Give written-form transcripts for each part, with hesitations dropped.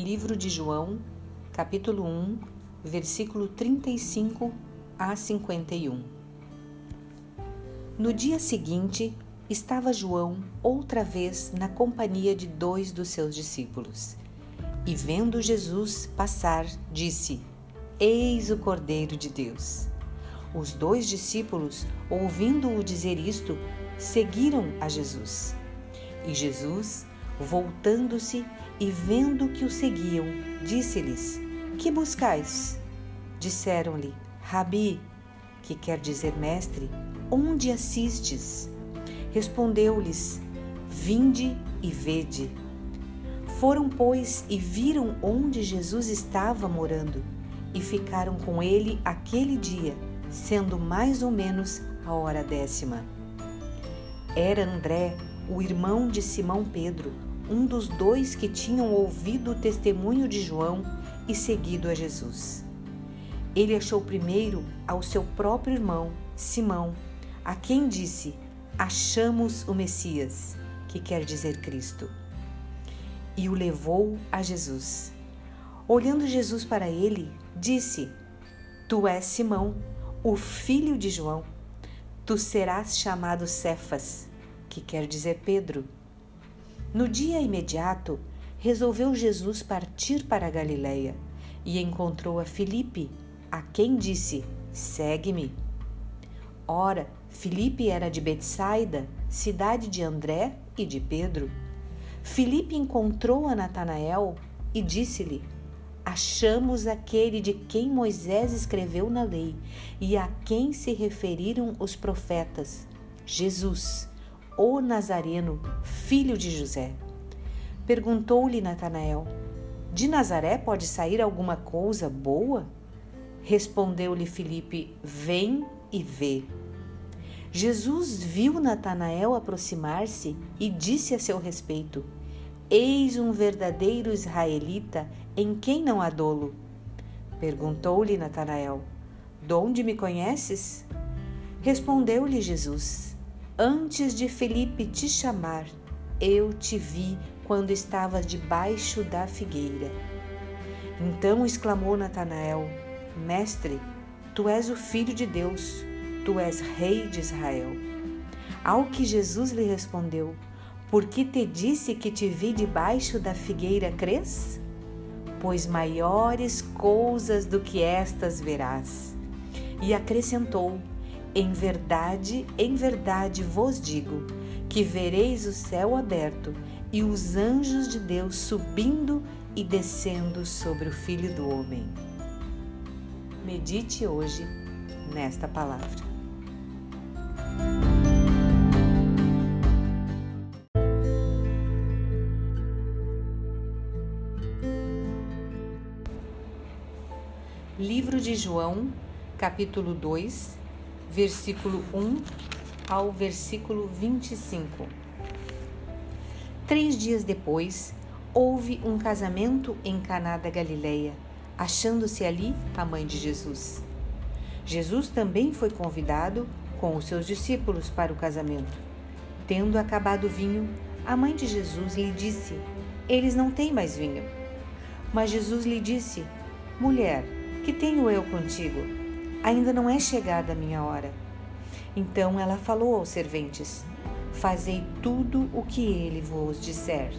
Livro de João, capítulo 1, versículo 35 a 51. No dia seguinte, estava João outra vez na companhia de dois dos seus discípulos. E vendo Jesus passar, disse: Eis o Cordeiro de Deus. Os dois discípulos, ouvindo-o dizer isto, seguiram a Jesus. E Jesus, voltando-se e vendo que o seguiam, disse-lhes: Que buscais? Disseram-lhe: Rabi, que quer dizer mestre, onde assistes? Respondeu-lhes: Vinde e vede. Foram, pois, e viram onde Jesus estava morando, e ficaram com ele aquele dia, sendo mais ou menos a hora 10. Era André, o irmão de Simão Pedro, um dos dois que tinham ouvido o testemunho de João e seguido a Jesus. Ele achou primeiro ao seu próprio irmão, Simão, a quem disse: Achamos o Messias, que quer dizer Cristo. E o levou a Jesus. Olhando Jesus para ele, disse: Tu és Simão, o filho de João. Tu serás chamado Cefas, que quer dizer Pedro. No dia imediato, resolveu Jesus partir para a Galileia e encontrou a Filipe, a quem disse: Segue-me. Ora, Filipe era de Betsaida, cidade de André e de Pedro. Filipe encontrou a Natanael e disse-lhe: Achamos aquele de quem Moisés escreveu na lei e a quem se referiram os profetas, Jesus, o Nazareno, filho de José. Perguntou-lhe Natanael: De Nazaré pode sair alguma coisa boa? Respondeu-lhe Filipe: Vem e vê. Jesus viu Natanael aproximar-se e disse a seu respeito: Eis um verdadeiro israelita, em quem não há dolo. Perguntou-lhe Natanael: Donde me conheces? Respondeu-lhe Jesus: Antes de Filipe te chamar, eu te vi quando estavas debaixo da figueira. Então exclamou Natanael: Mestre, tu és o Filho de Deus, tu és Rei de Israel. Ao que Jesus lhe respondeu: Por que te disse que te vi debaixo da figueira, crês? Pois maiores coisas do que estas verás. E acrescentou: Em verdade vos digo, que vereis o céu aberto e os anjos de Deus subindo e descendo sobre o Filho do Homem. Medite hoje nesta palavra. Livro de João, capítulo 2, versículo 1 ao versículo 25. 3 dias depois, houve um casamento em Caná da Galileia, achando-se ali a mãe de Jesus. Jesus também foi convidado com os seus discípulos para o casamento. Tendo acabado o vinho, a mãe de Jesus lhe disse: Eles não têm mais vinho. Mas Jesus lhe disse: Mulher, que tenho eu contigo? Ainda não é chegada a minha hora. Então ela falou aos serventes: Fazei tudo o que ele vos disser.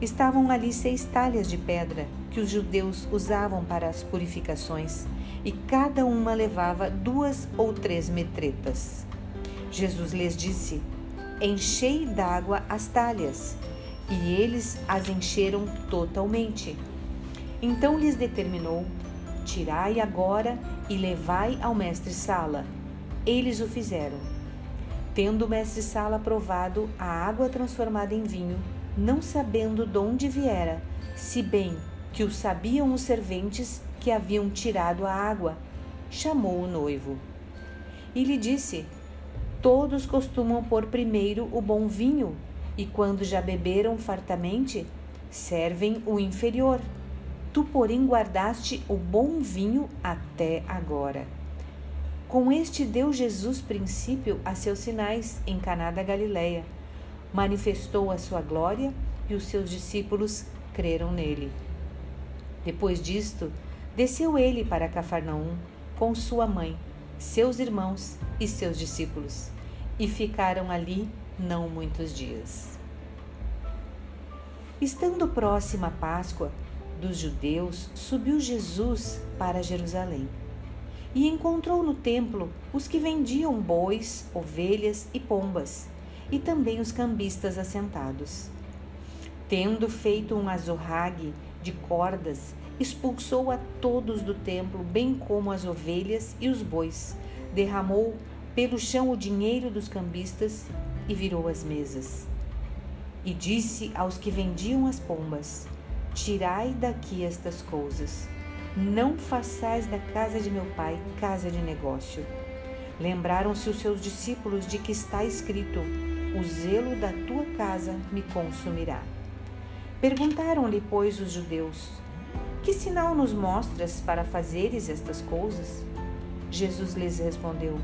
Estavam ali 6 talhas de pedra que os judeus usavam para as purificações, e cada uma levava 2 ou 3 metretas. Jesus lhes disse: Enchei d'água as talhas. E eles as encheram totalmente. Então lhes determinou: Tirai agora e levai ao mestre-sala. Eles o fizeram. Tendo o mestre-sala provado a água transformada em vinho, não sabendo de onde viera, se bem que o sabiam os serventes que haviam tirado a água, chamou o noivo. E lhe disse: Todos costumam pôr primeiro o bom vinho, e quando já beberam fartamente, servem o inferior. Tu, porém, guardaste o bom vinho até agora. Com este deu Jesus princípio a seus sinais em Caná da Galileia. Manifestou a sua glória e os seus discípulos creram nele. Depois disto, desceu ele para Cafarnaum com sua mãe, seus irmãos e seus discípulos, e ficaram ali não muitos dias. Estando próxima a Páscoa dos judeus, subiu Jesus para Jerusalém e encontrou no templo os que vendiam bois, ovelhas e pombas, e também os cambistas assentados. Tendo feito um azorrague de cordas, expulsou a todos do templo, bem como as ovelhas e os bois, derramou pelo chão o dinheiro dos cambistas e virou as mesas. E disse aos que vendiam as pombas: tirai daqui estas coisas, não façais da casa de meu pai casa de negócio. Lembraram-se os seus discípulos de que está escrito: o zelo da tua casa me consumirá. Perguntaram-lhe, pois, os judeus: que sinal nos mostras para fazeres estas coisas? Jesus lhes respondeu: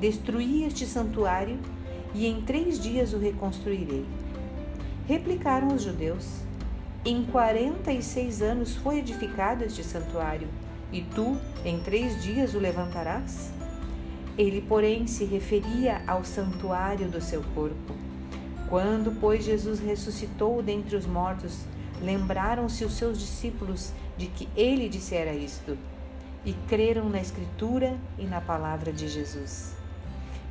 destruí este santuário e em 3 dias o reconstruirei. Replicaram os judeus: em 46 anos foi edificado este santuário, e tu em 3 dias o levantarás? Ele, porém, se referia ao santuário do seu corpo. Quando, pois, Jesus ressuscitou dentre os mortos, lembraram-se os seus discípulos de que ele dissera isto, e creram na Escritura e na palavra de Jesus.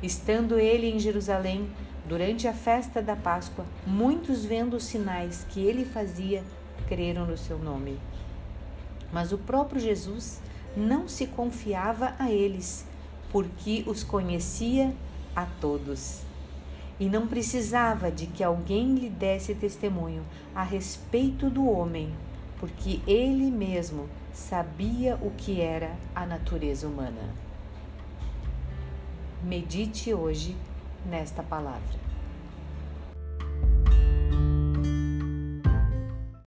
Estando ele em Jerusalém, durante a festa da Páscoa, muitos, vendo os sinais que ele fazia, creram no seu nome. Mas o próprio Jesus não se confiava a eles, porque os conhecia a todos, e não precisava de que alguém lhe desse testemunho a respeito do homem, porque ele mesmo sabia o que era a natureza humana. Medite hoje nesta palavra.